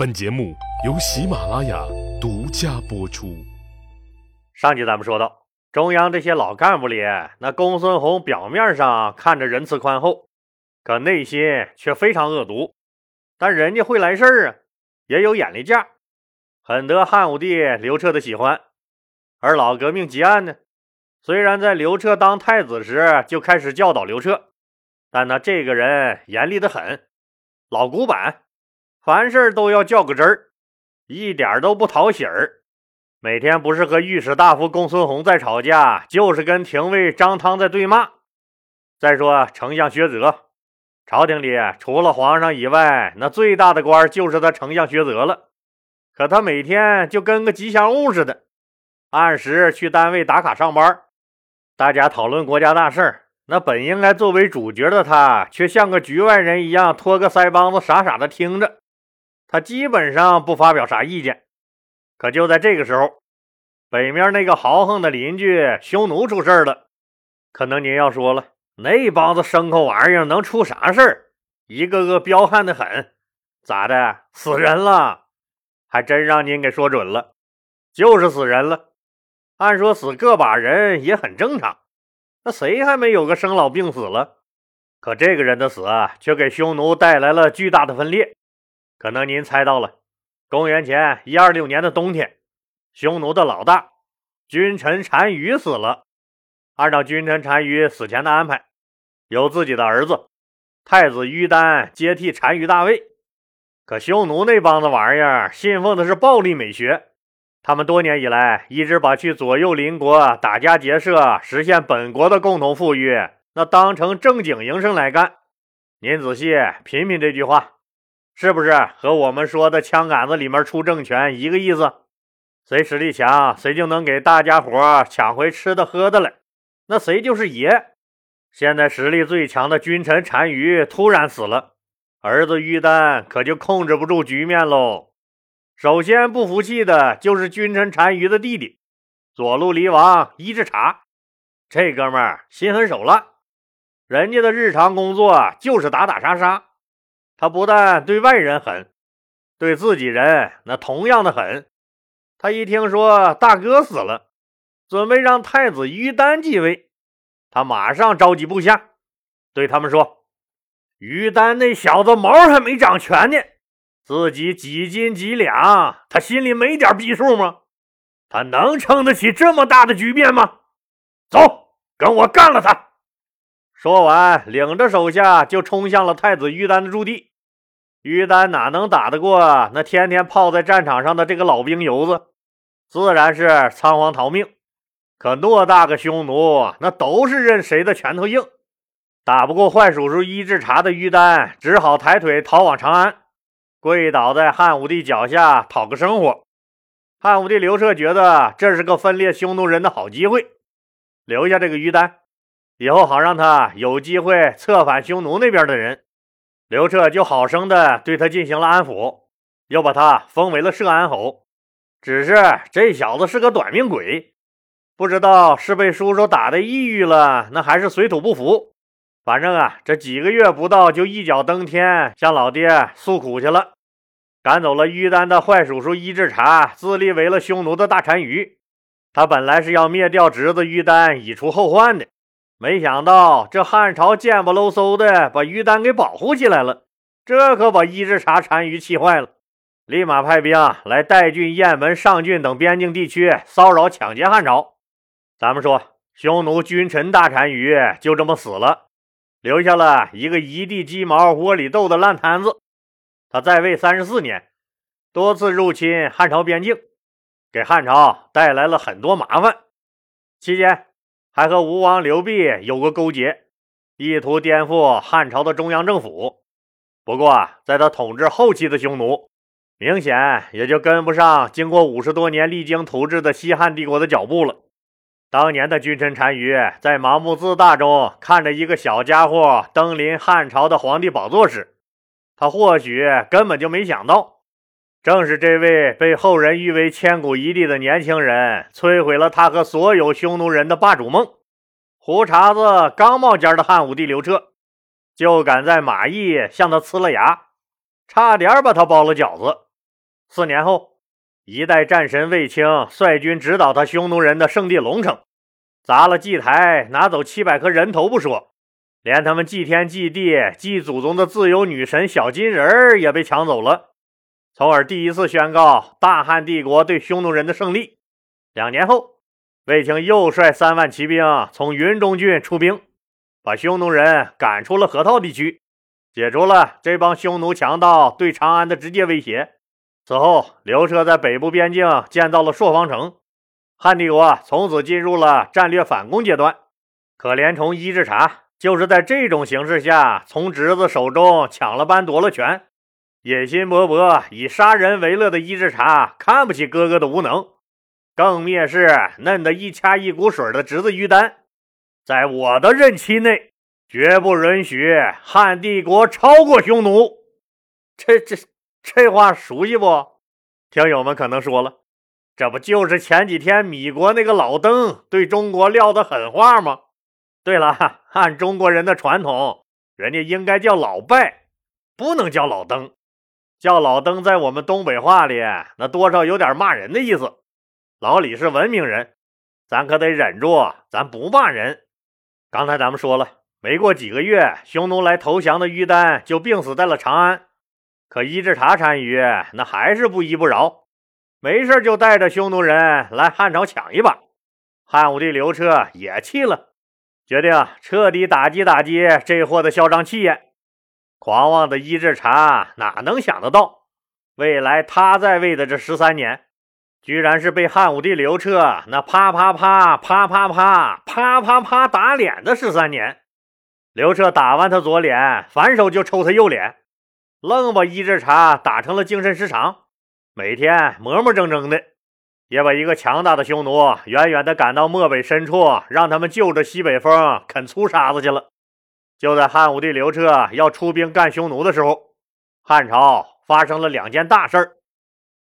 本节目由喜马拉雅独家播出。上集咱们说到，中央这些老干部里，那公孙弘表面上看着仁慈宽厚，可内心却非常恶毒。但人家会来事儿啊，也有眼力架，很得汉武帝刘彻的喜欢。而老革命汲黯呢，虽然在刘彻当太子时就开始教导刘彻，但他这个人严厉得很，老古板，凡事都要较个真儿，一点都不讨喜儿。每天不是和御史大夫公孙弘在吵架，就是跟廷尉张汤在对骂。再说丞相薛泽，朝廷里除了皇上以外，那最大的官就是他丞相薛泽了。可他每天就跟个吉祥物似的，按时去单位打卡上班。大家讨论国家大事，那本应该作为主角的他，却像个局外人一样拖个腮帮子，傻傻的听着。他基本上不发表啥意见。可就在这个时候，北面那个豪横的邻居匈奴出事了。可能您要说了，那帮子牲口玩意儿能出啥事儿？一个个彪悍的很，咋的？死人了？还真让您给说准了，就是死人了。按说死个把人也很正常，那谁还没有个生老病死了？可这个人的死啊，却给匈奴带来了巨大的分裂。可能您猜到了，公元前126年的冬天，匈奴的老大君臣单于死了。按照君臣单于死前的安排，由自己的儿子太子于丹接替单于大位。可匈奴那帮子玩意儿信奉的是暴力美学，他们多年以来一直把去左右邻国打家劫舍，实现本国的共同富裕，那当成正经营生来干。您仔细品品这句话，是不是和我们说的枪杆子里面出政权一个意思？谁实力强，谁就能给大家伙抢回吃的喝的来，那谁就是爷。现在实力最强的君臣单于突然死了，儿子于丹可就控制不住局面喽。首先不服气的就是君臣单于的弟弟左路黎王伊稚察，这哥们儿心狠手辣，人家的日常工作就是打打杀杀。他不但对外人狠，对自己人那同样的狠。他一听说大哥死了，准备让太子于丹继位，他马上召集部下，对他们说：于丹那小子毛还没长全呢，自己几斤几两，他心里没点逼数吗？他能撑得起这么大的局面吗？走，跟我干了他！说完，领着手下就冲向了太子于丹的驻地。于丹哪能打得过那天天泡在战场上的这个老兵油子，自然是仓皇逃命。可偌大个匈奴，那都是任谁的拳头硬，打不过坏叔叔伊稚察的于丹，只好抬腿逃往长安，跪倒在汉武帝脚下讨个生活。汉武帝刘彻觉得这是个分裂匈奴人的好机会，留下这个于丹，以后好让他有机会策反匈奴那边的人。刘彻就好生的对他进行了安抚，又把他封为了射安侯。只是这小子是个短命鬼，不知道是被叔叔打得抑郁了，那还是水土不服。反正啊，这几个月不到就一脚登天，向老爹诉苦去了。赶走了于丹的坏叔叔伊稚察自立为了匈奴的大单于，他本来是要灭掉侄子于丹以除后患的，没想到这汉朝贱不喽嗖的把于丹给保护起来了，这可把伊稚察单于气坏了，立马派兵来代郡、雁门、上郡等边境地区骚扰抢劫汉朝。咱们说匈奴君臣大单于就这么死了，留下了一个一地鸡毛窝里斗的烂摊子。他在位34年，多次入侵汉朝边境，给汉朝带来了很多麻烦。期间还和吴王刘濞有过勾结，意图颠覆汉朝的中央政府。不过在他统治后期的匈奴，明显也就跟不上经过50多年励精图治的西汉帝国的脚步了。当年的君臣单于在盲目自大中看着一个小家伙登临汉朝的皇帝宝座时，他或许根本就没想到，正是这位被后人誉为千古一帝的年轻人，摧毁了他和所有匈奴人的霸主梦。胡茬子刚冒尖的汉武帝刘彻，就敢在马邑向他呲了牙，差点把他包了饺子， 4年后，一代战神卫青率军直捣他匈奴人的圣地龙城，砸了祭台，拿走700颗人头不说，连他们祭天祭地祭祖宗的自由女神小金人也被抢走了，从而第一次宣告大汉帝国对匈奴人的胜利。2年后，卫青又率3万骑兵从云中郡出兵，把匈奴人赶出了河套地区，解除了这帮匈奴强盗对长安的直接威胁。此后，刘彻在北部边境建造了朔方城，汉帝国从此进入了战略反攻阶段。可怜虫伊稚茶就是在这种形势下，从侄子手中抢了班夺了权。野心勃勃、以杀人为乐的伊稚茶看不起哥哥的无能，更蔑视嫩得一掐一股水的侄子于丹。在我的任期内，绝不允许汉帝国超过匈奴。这话熟悉不？听友们可能说了，这不就是前几天米国那个老登对中国撂的狠话吗？对了，按中国人的传统，人家应该叫老拜，不能叫老登。叫老登在我们东北话里，那多少有点骂人的意思。老李是文明人，咱可得忍住，咱不骂人。刚才咱们说了，没过几个月，匈奴来投降的于丹就病死在了长安。可伊稚茶单于那还是不依不饶，没事就带着匈奴人来汉朝抢一把。汉武帝刘彻也气了，决定彻底打击这货的嚣张气焰。狂妄的伊稚茶哪能想得到，未来他在位的这13年，居然是被汉武帝刘彻那啪啪啪打脸的13年。刘彻打完他左脸，反手就抽他右脸，愣把伊稚茶打成了精神失常，每天磨磨蹭蹭的，也把一个强大的匈奴远远地赶到漠北深处，让他们就着西北风啃粗沙子去了。就在汉武帝刘彻要出兵干匈奴的时候，汉朝发生了2件大事儿。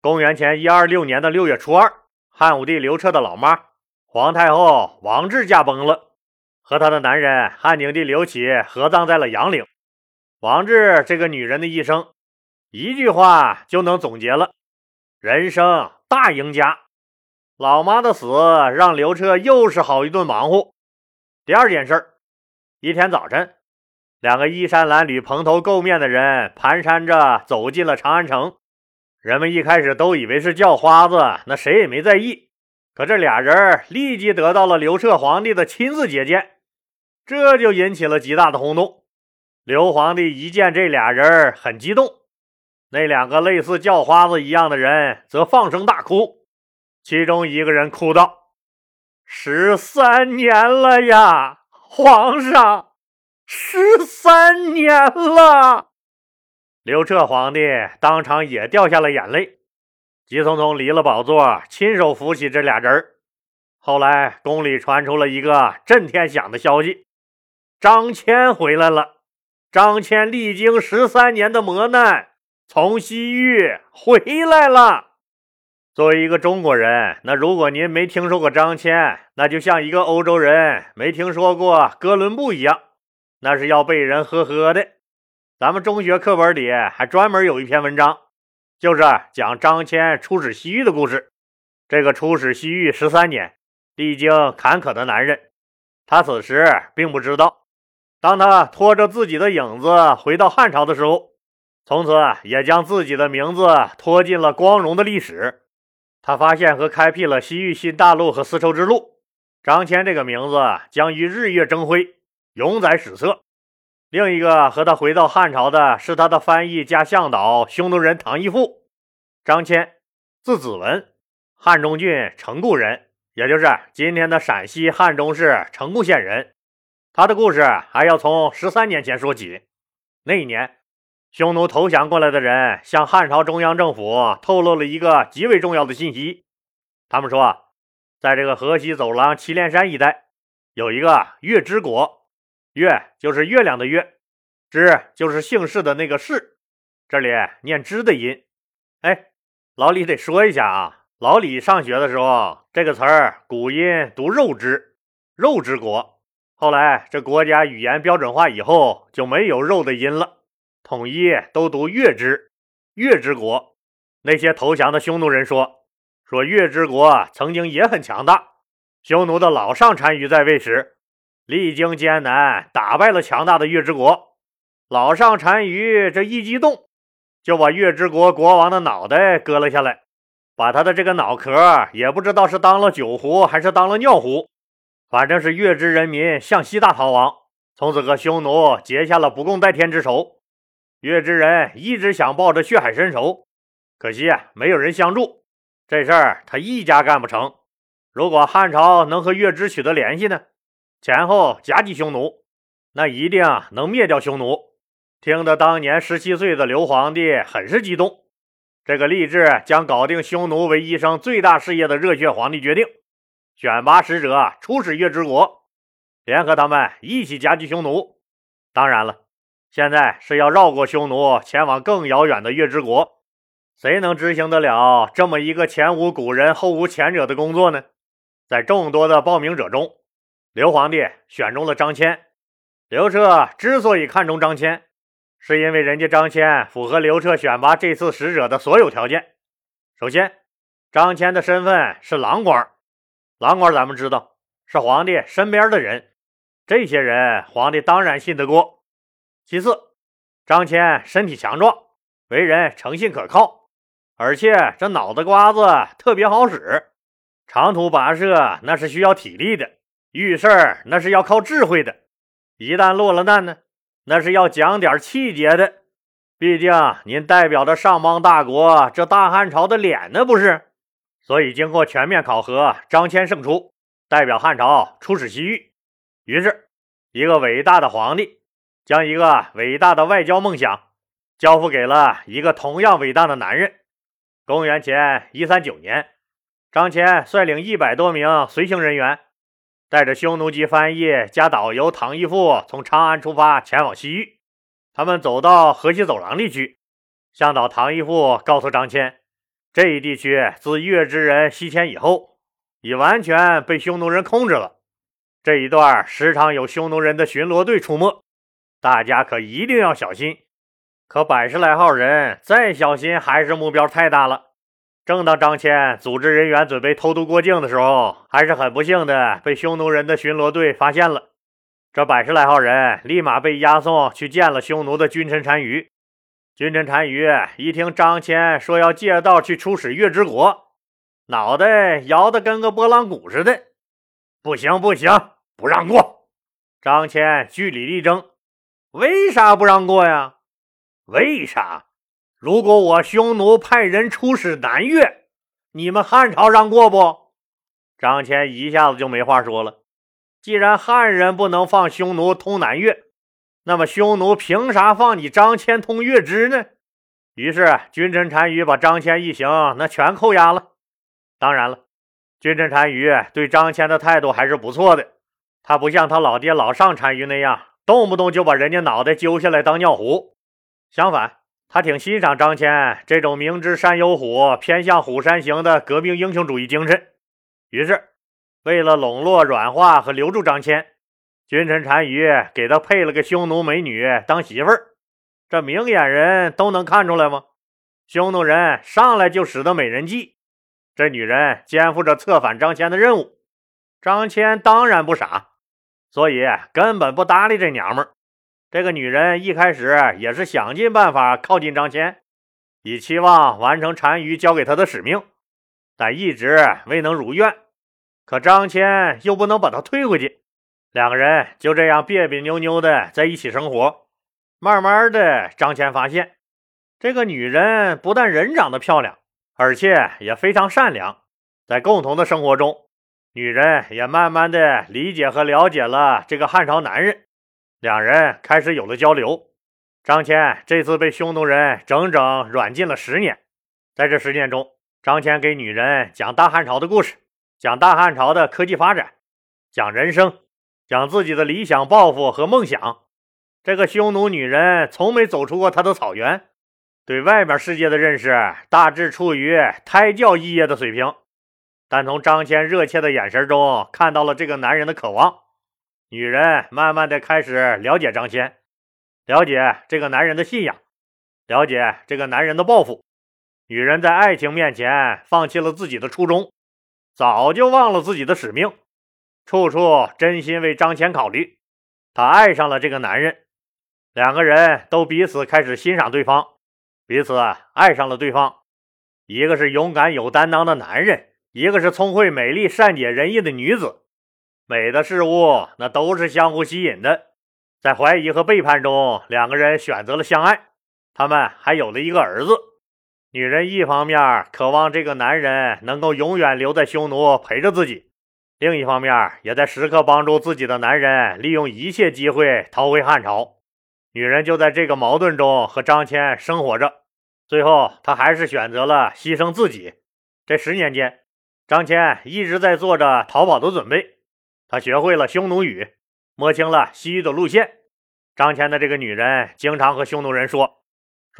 公元前126年的6月初2，汉武帝刘彻的老妈皇太后王氏驾崩了，和她的男人汉景帝刘启合葬在了杨陵。王氏这个女人的一生，一句话就能总结了：人生大赢家。老妈的死让刘彻又是好一顿忙活。2件事，一天早晨，2个衣衫褴褛、蓬头垢面的人蹒跚着走进了长安城。人们一开始都以为是叫花子，那谁也没在意。可这俩人立即得到了刘彻皇帝的亲自接见，这就引起了极大的轰动。刘皇帝一见这俩人很激动，那2个类似叫花子一样的人则放声大哭。其中一个人哭道：13年了呀，皇上，13年了！刘彻皇帝当场也掉下了眼泪，急匆匆离了宝座，亲手扶起这俩人。后来宫里传出了一个震天响的消息，张骞回来了。张骞历经13年的磨难，从西域回来了。作为一个中国人，那如果您没听说过张骞，那就像一个欧洲人没听说过哥伦布一样，那是要被人呵呵的。咱们中学课本里还专门有一篇文章，就是讲张骞出使西域的故事。这个出使西域13年历经坎坷的男人，他此时并不知道，当他拖着自己的影子回到汉朝的时候，从此也将自己的名字拖进了光荣的历史。他发现和开辟了西域新大陆和丝绸之路，张骞这个名字将于日月争辉，永载史册。另一个和他回到汉朝的是他的翻译加向导匈奴人唐义父。张骞字子文，汉中郡城固人，也就是今天的陕西汉中市城固县人。他的故事还要从13年前说起。那一年，匈奴投降过来的人向汉朝中央政府透露了一个极为重要的信息。他们说，在这个河西走廊祁连山一带，有一个月支国，月就是月亮的月，支就是姓氏的那个氏，这里念支的音。哎，老李得说一下啊，老李上学的时候，这个词儿古音读肉支，肉支国。后来这国家语言标准化以后，就没有肉的音了，统一都读月支，月支国。那些投降的匈奴人说月之国曾经也很强大，匈奴的老上单于在位时历经艰难，打败了强大的月之国。老上单于这一激动，就把月之国国王的脑袋割了下来，把他的这个脑壳也不知道是当了酒壶还是当了尿壶，反正是月之人民向西大逃亡，从此和匈奴结下了不共戴天之仇。月之人一直想抱着血海深仇，可惜没有人相助，这事儿他一家干不成。如果汉朝能和月支取得联系呢，前后夹击匈奴，那一定能灭掉匈奴。听得当年17岁的刘皇帝很是激动，这个立志将搞定匈奴为一生最大事业的热血皇帝决定选拔使者出使月支国，联合他们一起夹击匈奴。当然了，现在是要绕过匈奴前往更遥远的月支国，谁能执行得了这么一个前无古人后无前者的工作呢？在众多的报名者中，刘皇帝选中了张骞。刘彻之所以看中张骞，是因为人家张骞符合刘彻选拔这次使者的所有条件。首先，张骞的身份是郎官，郎官咱们知道是皇帝身边的人，这些人皇帝当然信得过。其次，张骞身体强壮，为人诚信可靠，而且这脑袋瓜子特别好使，长途跋涉那是需要体力的，遇事儿那是要靠智慧的，一旦落了难呢，那是要讲点气节的。毕竟您代表着上邦大国，这大汉朝的脸呢，不是？所以经过全面考核，张骞胜出，代表汉朝出使西域。于是，一个伟大的皇帝将一个伟大的外交梦想交付给了一个同样伟大的男人。公元前139年，张骞率领100多名随行人员，带着匈奴籍翻译加导游唐义父从长安出发前往西域。他们走到河西走廊地区，向导唐义父告诉张骞，这一地区自月支人西迁以后，已完全被匈奴人控制了。这一段时常有匈奴人的巡逻队出没，大家可一定要小心。可100来号人再小心还是目标太大了。正当张骞组织人员准备偷渡过境的时候，还是很不幸的被匈奴人的巡逻队发现了。这100来号人立马被押送去见了匈奴的君臣单于。君臣单于一听张骞说要借道去出使月支国，脑袋摇得跟个拨浪鼓似的，不行，不让过。张骞据理力争，为啥不让过呀？为啥？如果我匈奴派人出使南越，你们汉朝让过不？张骞一下子就没话说了。既然汉人不能放匈奴通南越，那么匈奴凭啥放你张骞通月支呢？于是君臣单于把张骞一行那全扣押了。当然了，君臣单于对张骞的态度还是不错的，他不像他老爹老上单于那样动不动就把人家脑袋揪下来当尿壶。相反，他挺欣赏张骞这种明知山有虎，偏向虎山行的革命英雄主义精神。于是，为了笼络、软化和留住张骞，君臣单于给他配了个匈奴美女当媳妇儿。这明眼人都能看出来吗？匈奴人上来就使得美人计，这女人肩负着策反张骞的任务。张骞当然不傻，所以根本不搭理这娘们儿。这个女人一开始也是想尽办法靠近张骞，以期望完成单于交给她的使命，但一直未能如愿。可张骞又不能把她推回去，两个人就这样别别扭扭的在一起生活。慢慢的，张骞发现这个女人不但人长得漂亮，而且也非常善良。在共同的生活中，女人也慢慢的理解和了解了这个汉朝男人，两人开始有了交流。张骞这次被匈奴人整整软禁了10年，在这10年中，张骞给女人讲大汉朝的故事，讲大汉朝的科技发展，讲人生，讲自己的理想抱负和梦想。这个匈奴女人从没走出过她的草原，对外面世界的认识大致处于胎教肄业的水平，但从张骞热切的眼神中看到了这个男人的渴望。女人慢慢的开始了解张骞，了解这个男人的信仰，了解这个男人的抱负。女人在爱情面前放弃了自己的初衷，早就忘了自己的使命，处处真心为张骞考虑。她爱上了这个男人，两个人都彼此开始欣赏对方，彼此爱上了对方。一个是勇敢有担当的男人，一个是聪慧美丽善解人意的女子。美的事物那都是相互吸引的，在怀疑和背叛中，两个人选择了相爱，他们还有了一个儿子。女人一方面渴望这个男人能够永远留在匈奴陪着自己，另一方面也在时刻帮助自己的男人利用一切机会逃回汉朝。女人就在这个矛盾中和张骞生活着，最后她还是选择了牺牲自己。这10年间，张骞一直在做着逃跑的准备，他学会了匈奴语，摸清了西域的路线。张骞的这个女人经常和匈奴人说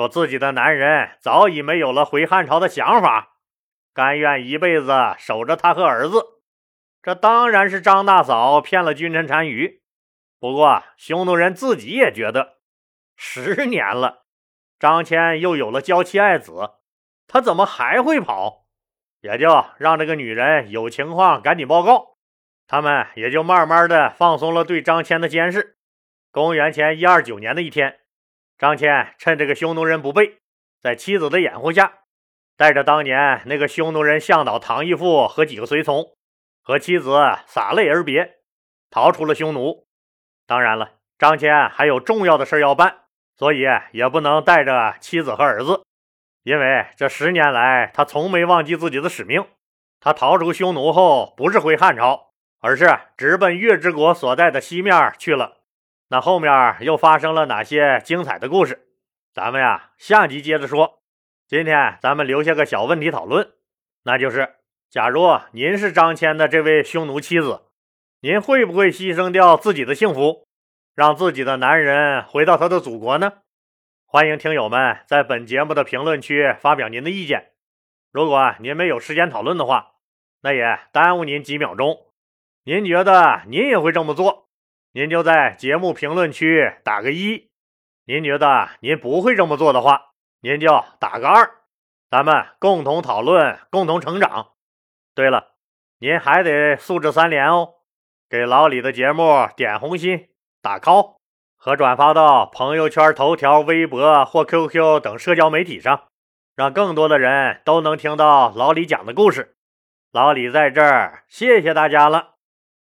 自己的男人早已没有了回汉朝的想法，甘愿一辈子守着他和儿子。这当然是张大嫂骗了君臣单于，不过匈奴人自己也觉得10年了，张骞又有了娇妻爱子，他怎么还会跑？也就让这个女人有情况赶紧报告，他们也就慢慢的放松了对张骞的监视。公元前129年的一天，张骞趁这个匈奴人不备，在妻子的掩护下，带着当年那个匈奴人向导唐义父和几个随从，和妻子洒泪而别，逃出了匈奴。当然了，张骞还有重要的事要办，所以也不能带着妻子和儿子，因为这10年来他从没忘记自己的使命。他逃出匈奴后，不是回汉朝，而是直奔月之国所在的西面去了。那后面又发生了哪些精彩的故事，咱们下集接着说。今天咱们留下个小问题讨论，那就是假如您是张骞的这位匈奴妻子，您会不会牺牲掉自己的幸福，让自己的男人回到他的祖国呢？欢迎听友们在本节目的评论区发表您的意见。如果您没有时间讨论的话，那也耽误您几秒钟。您觉得您也会这么做，您就在节目评论区打个1；您觉得您不会这么做的话，您就打个2。咱们共同讨论，共同成长。对了，您还得素质3连哦，给老李的节目点红心、打 call 和转发到朋友圈、头条、微博或 QQ 等社交媒体上，让更多的人都能听到老李讲的故事。老李在这儿，谢谢大家了。